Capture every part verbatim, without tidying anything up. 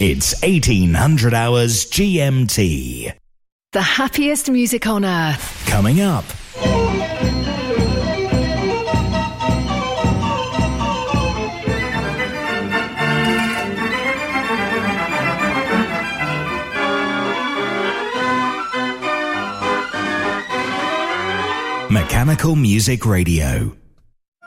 It's eighteen hundred hours G M T. The happiest music on earth. Coming up. Mechanical Music Radio.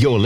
You're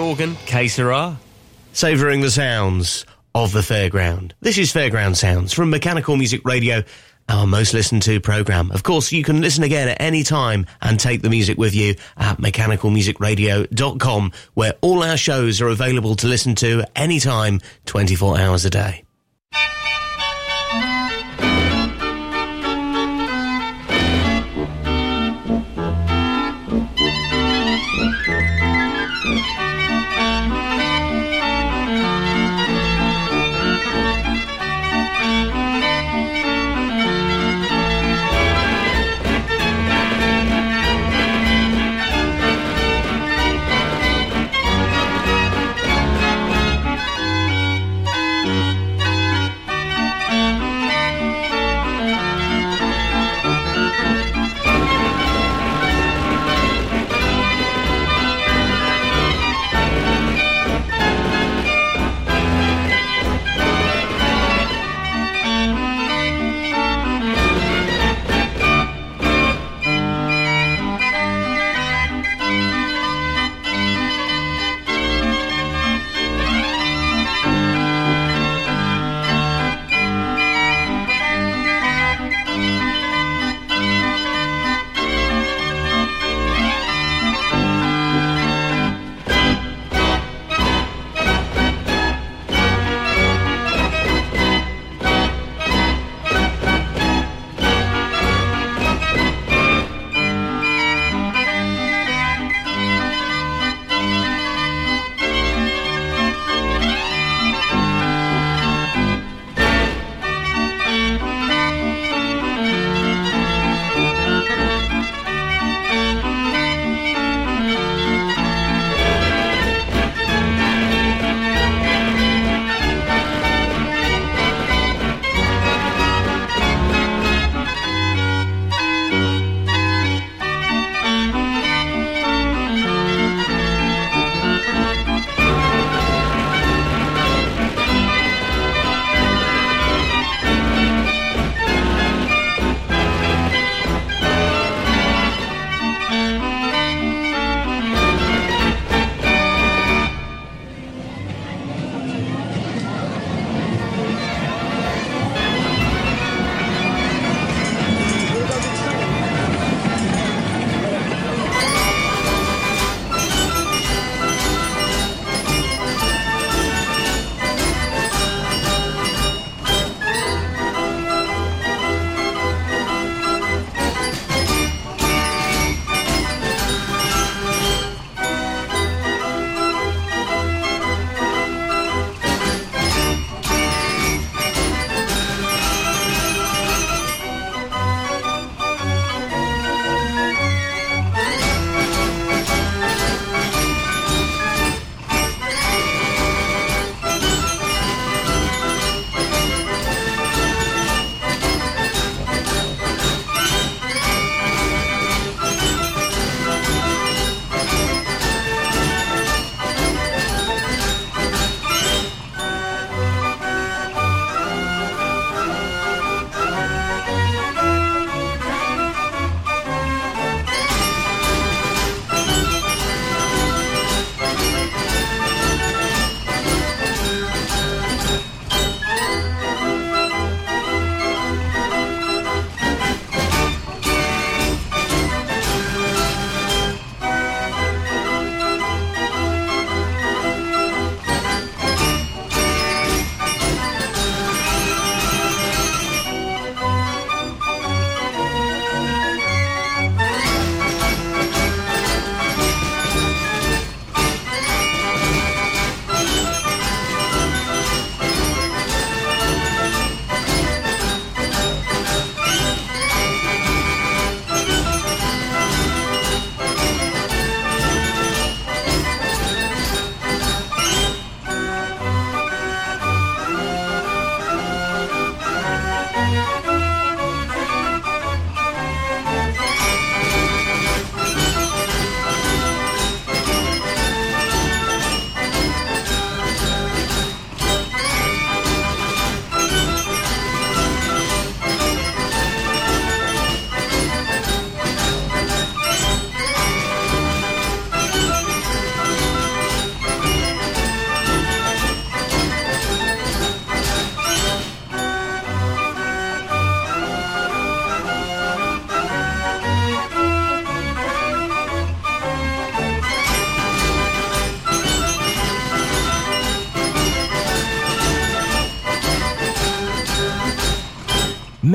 Organ, que sera, savouring the sounds of the fairground. This is Fairground Sounds from Mechanical Music Radio, our most listened to programme. Of course, you can listen again at any time and take the music with you at mechanical music radio dot com, where all our shows are available to listen to at any time, twenty-four hours a day.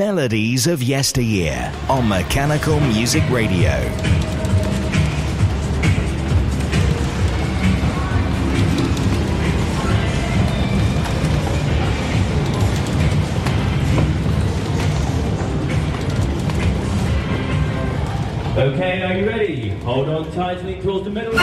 melodies of yesteryear on Mechanical Music Radio. Okay, are you ready? Hold on tightly towards the middle.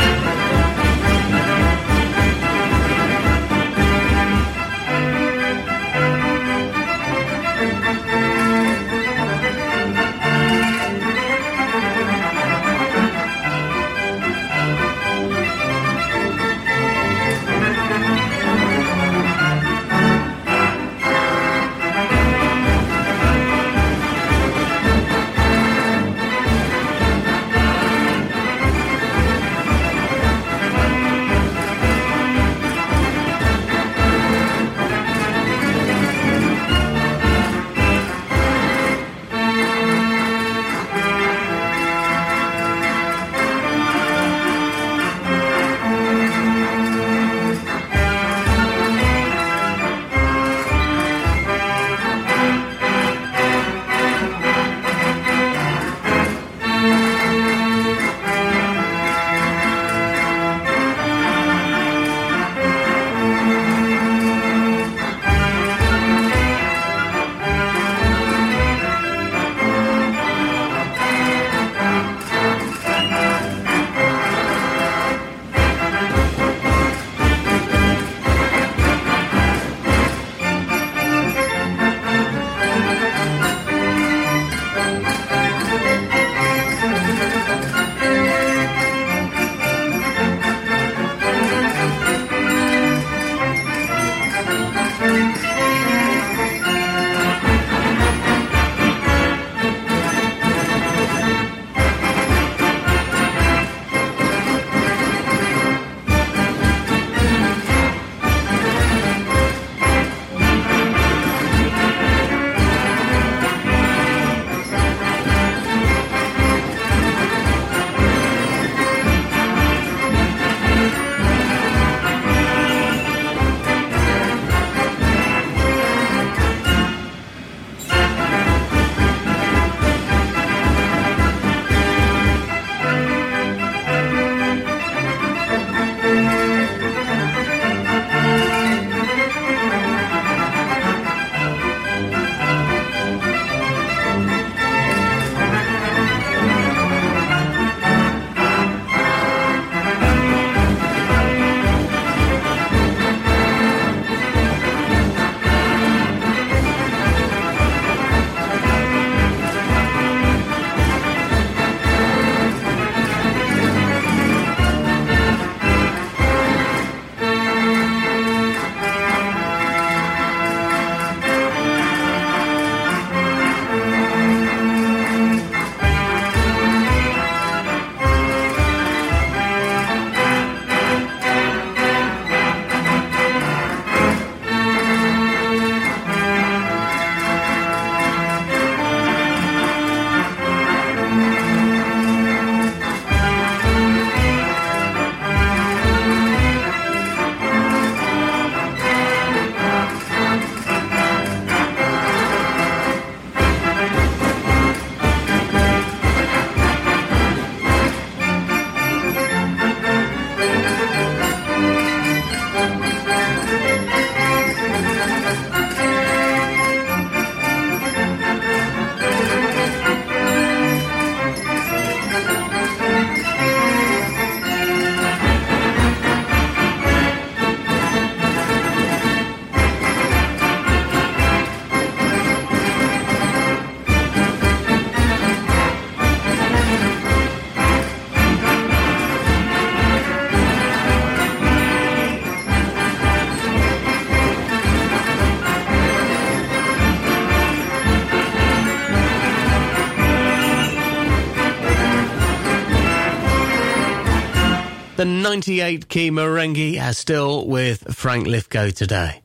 The ninety-eight key merengue are still with Frank Lithgow today.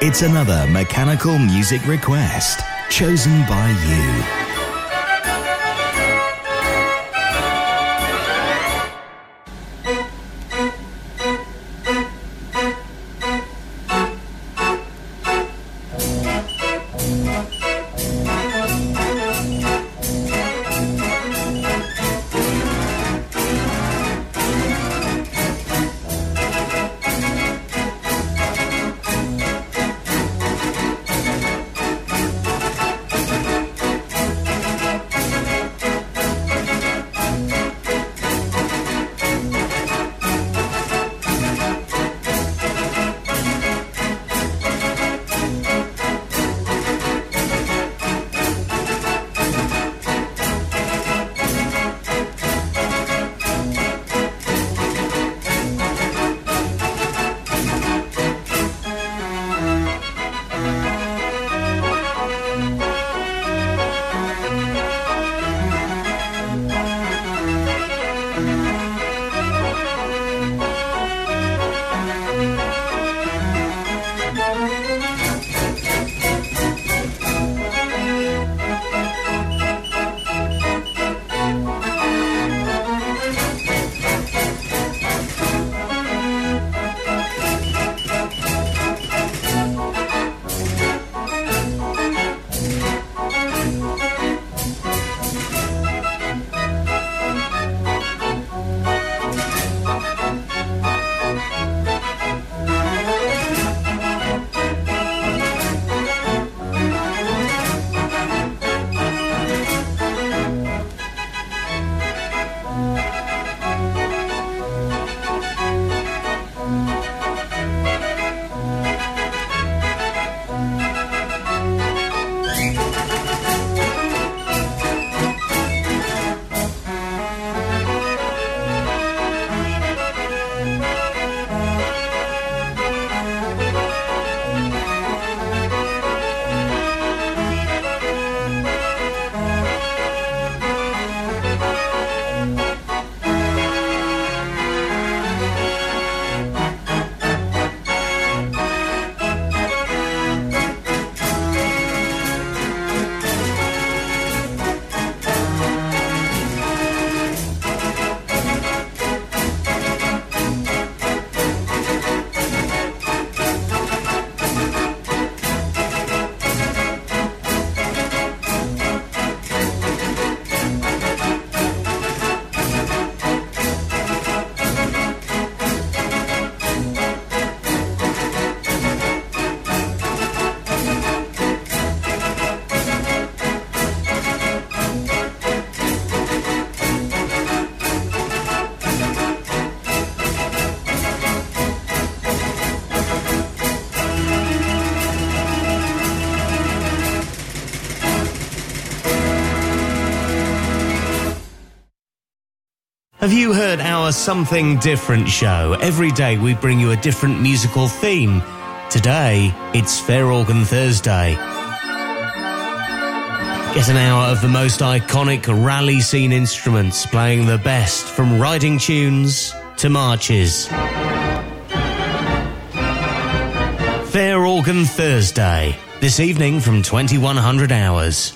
It's another Mechanical Music request chosen by you. Have you heard our Something Different show? Every day we bring you a different musical theme. Today, it's Fair Organ Thursday. Get an hour of the most iconic rally scene instruments playing the best, from riding tunes to marches. Fair Organ Thursday, this evening from twenty-one hundred hours.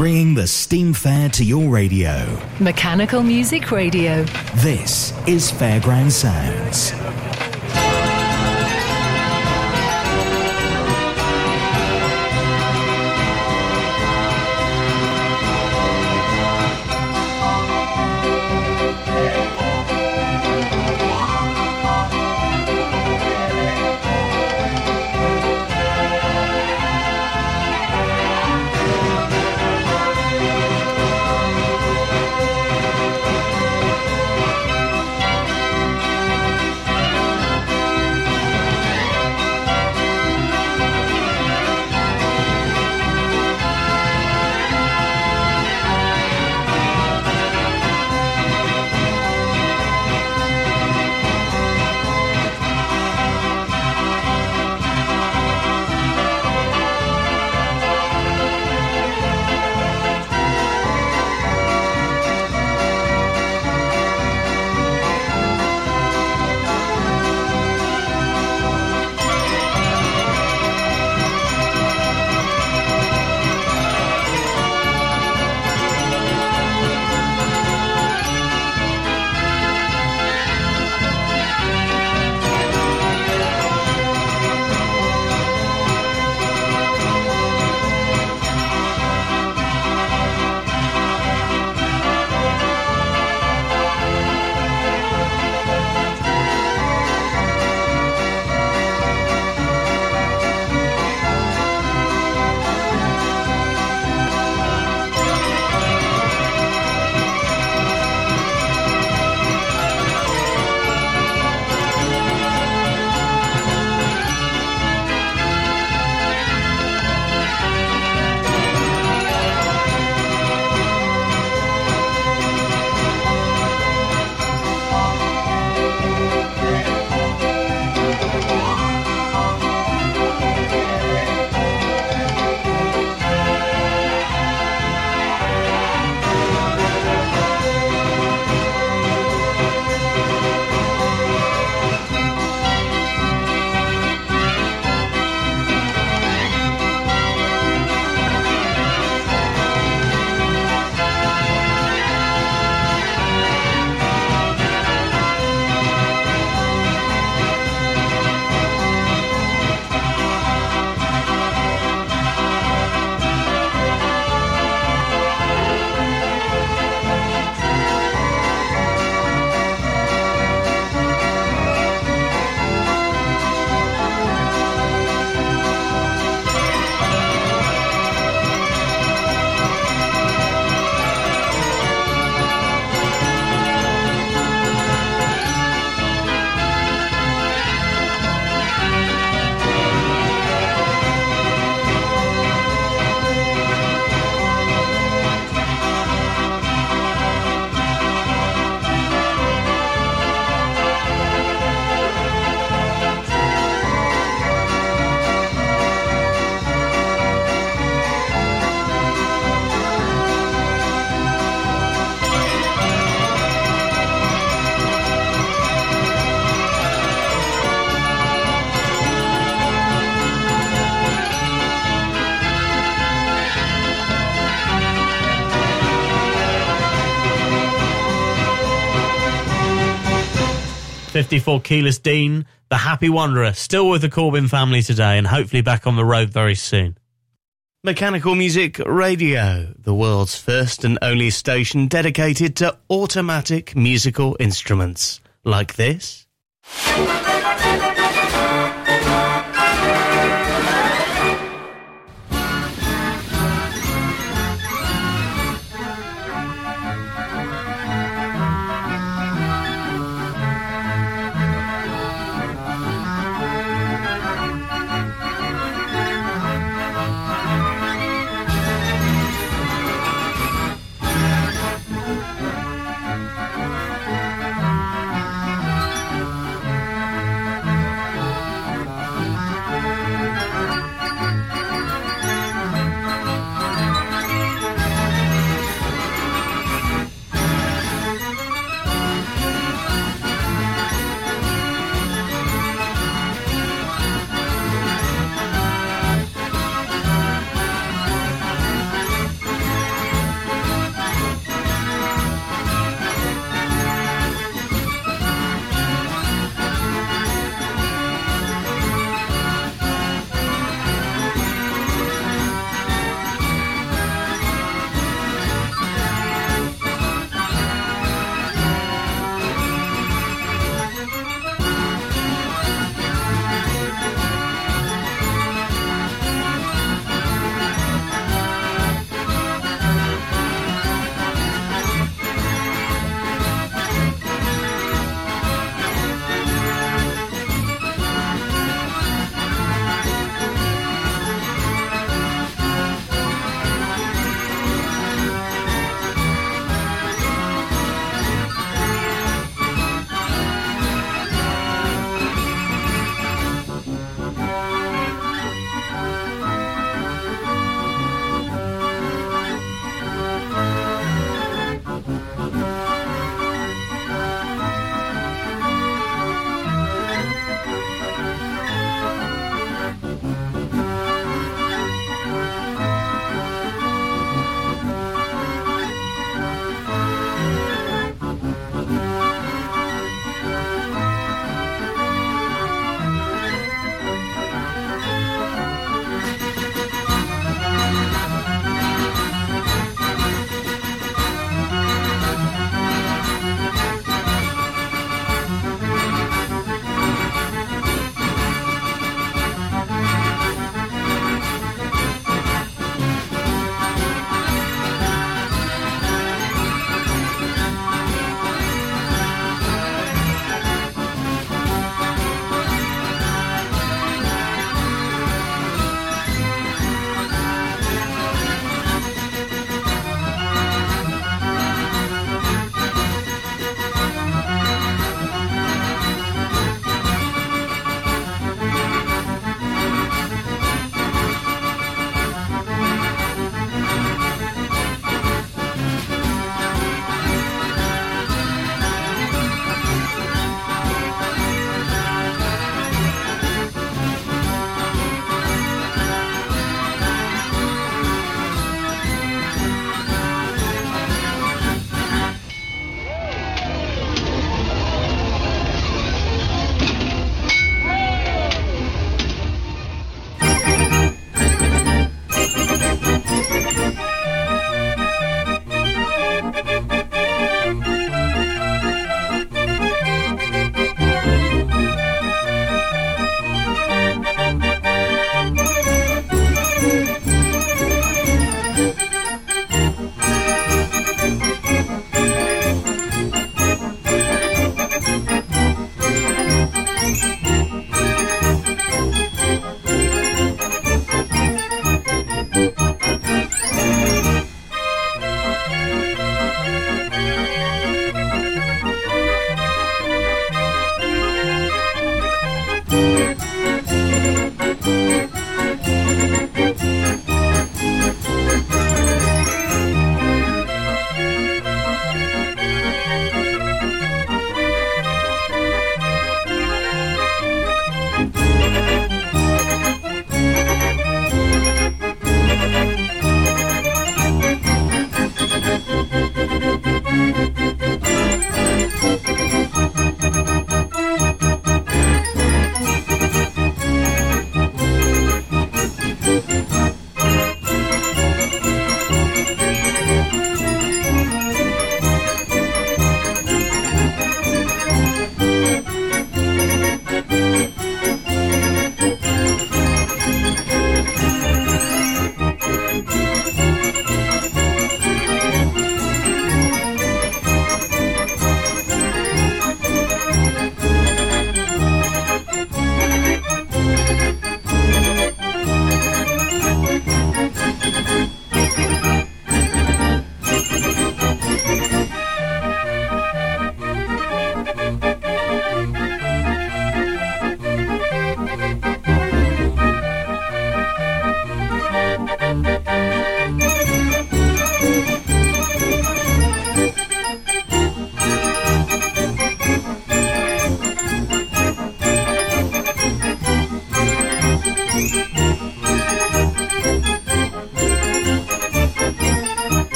bringing the Steam Fair to your radio. Mechanical Music Radio. This is Fairground Sounds. fifty-four Keyless Dean, the Happy Wanderer, still with the Corbyn family today and hopefully back on the road very soon. Mechanical Music Radio, the world's first and only station dedicated to automatic musical instruments like this.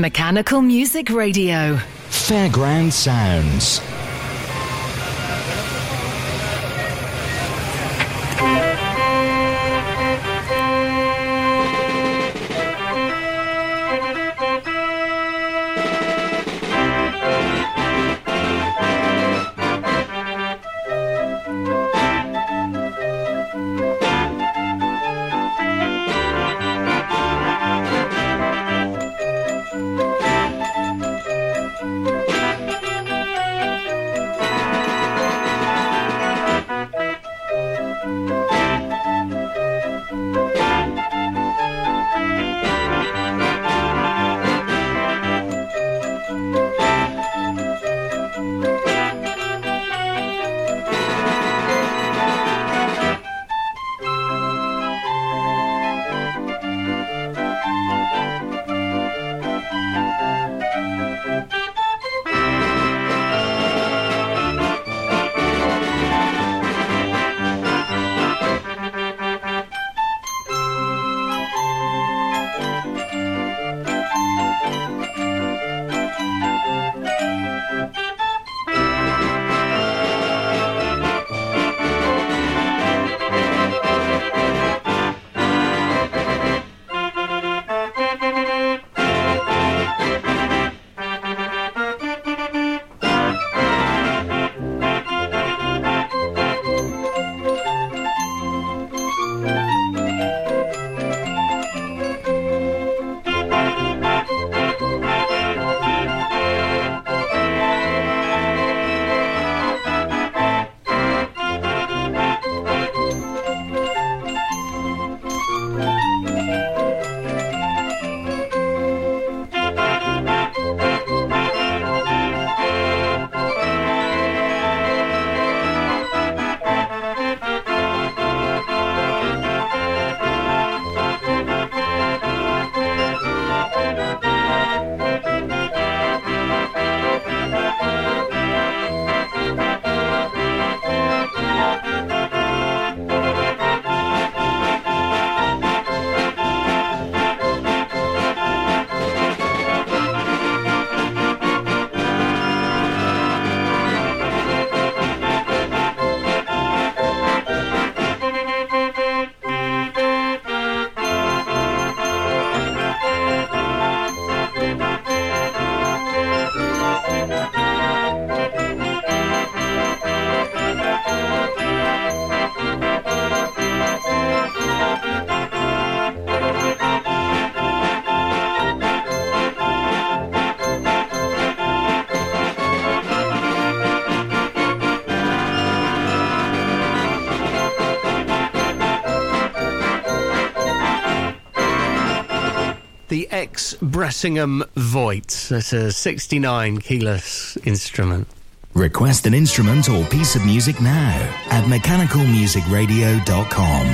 Mechanical Music Radio. Fairground Sounds. Bressingham Voigt. That's a sixty-nine keyless instrument. Request an instrument or piece of music now at mechanical music radio dot com.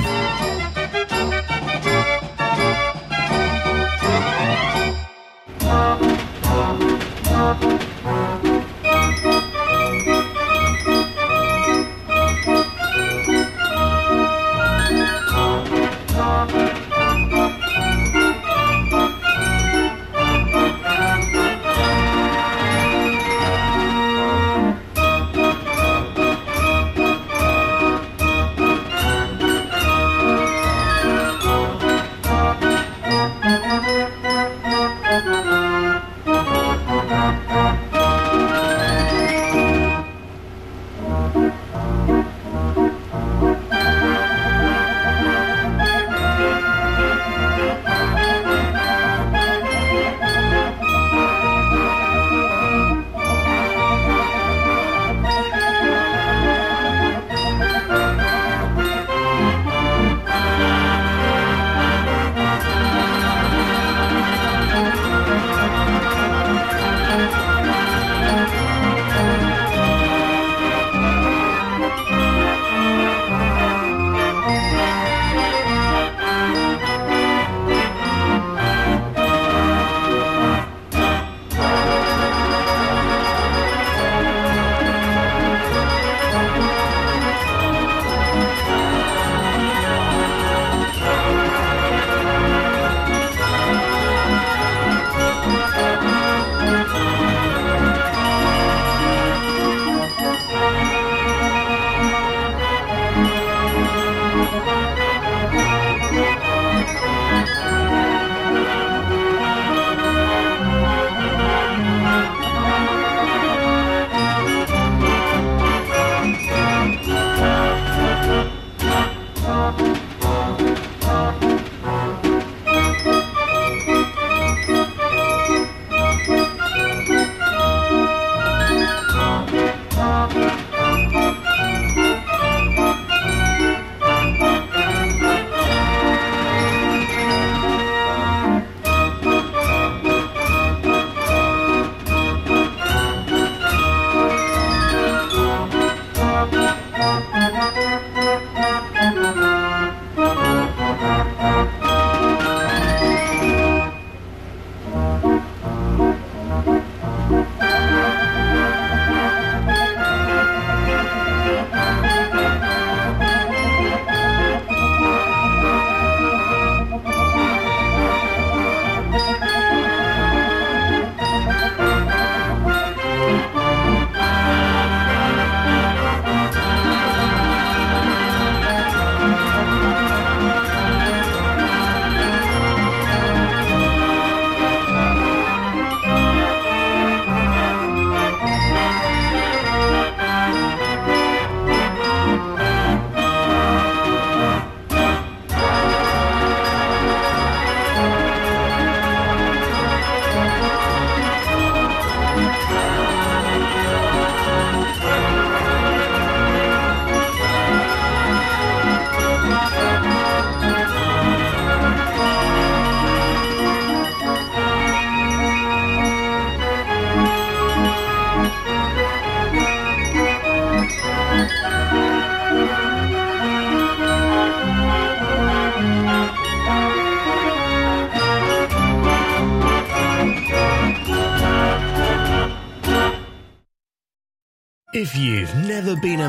If you've never been a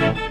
Thank you.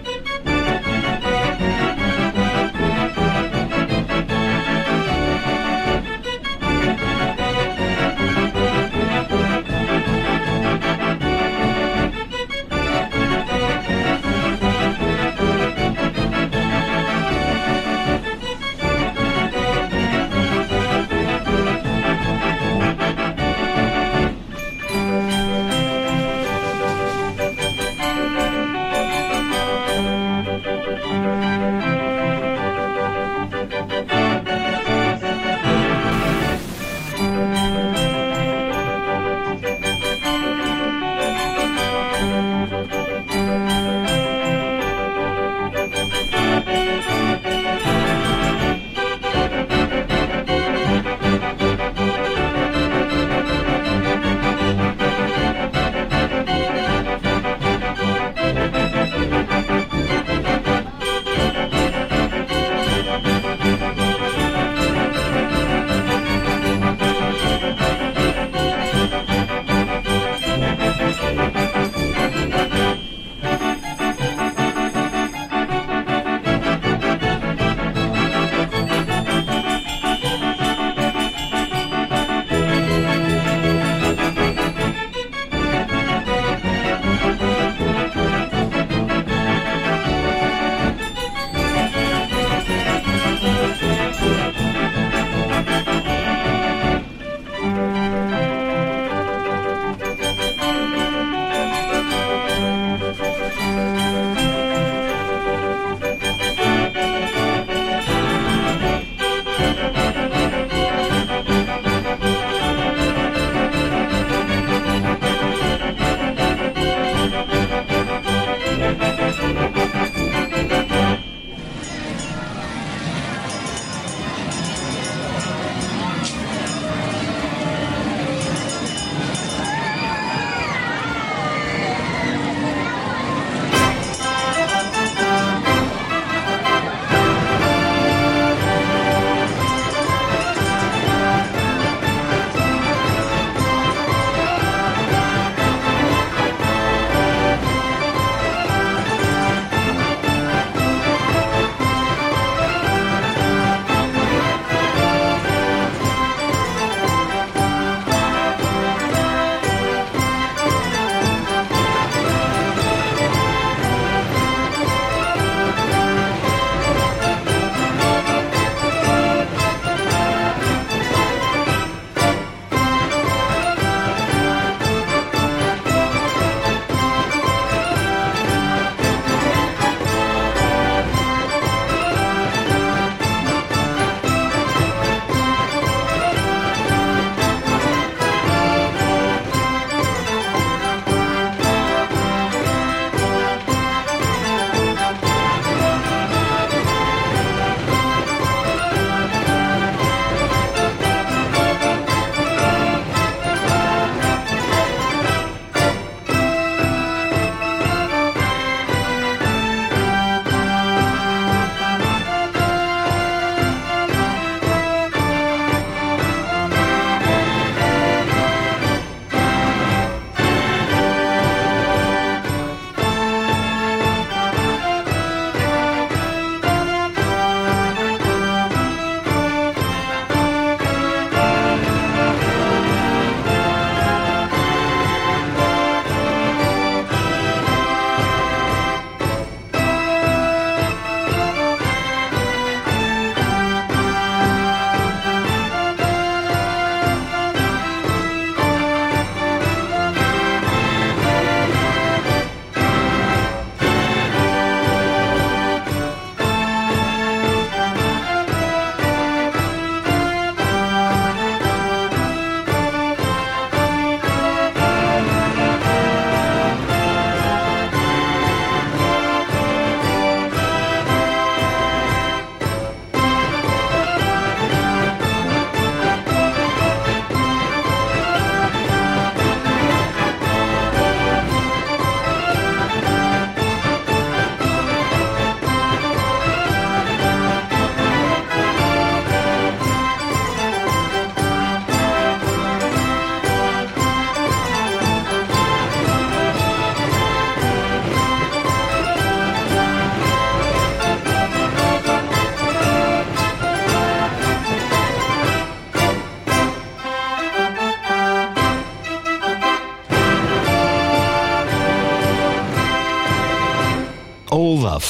the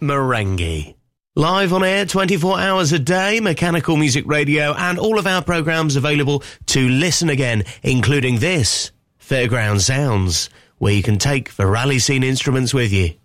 Merengue. Live on air twenty-four hours a day, Mechanical Music Radio, and all of our programmes available to listen again, including this, Fairground Sounds, where you can take the rally scene instruments with you.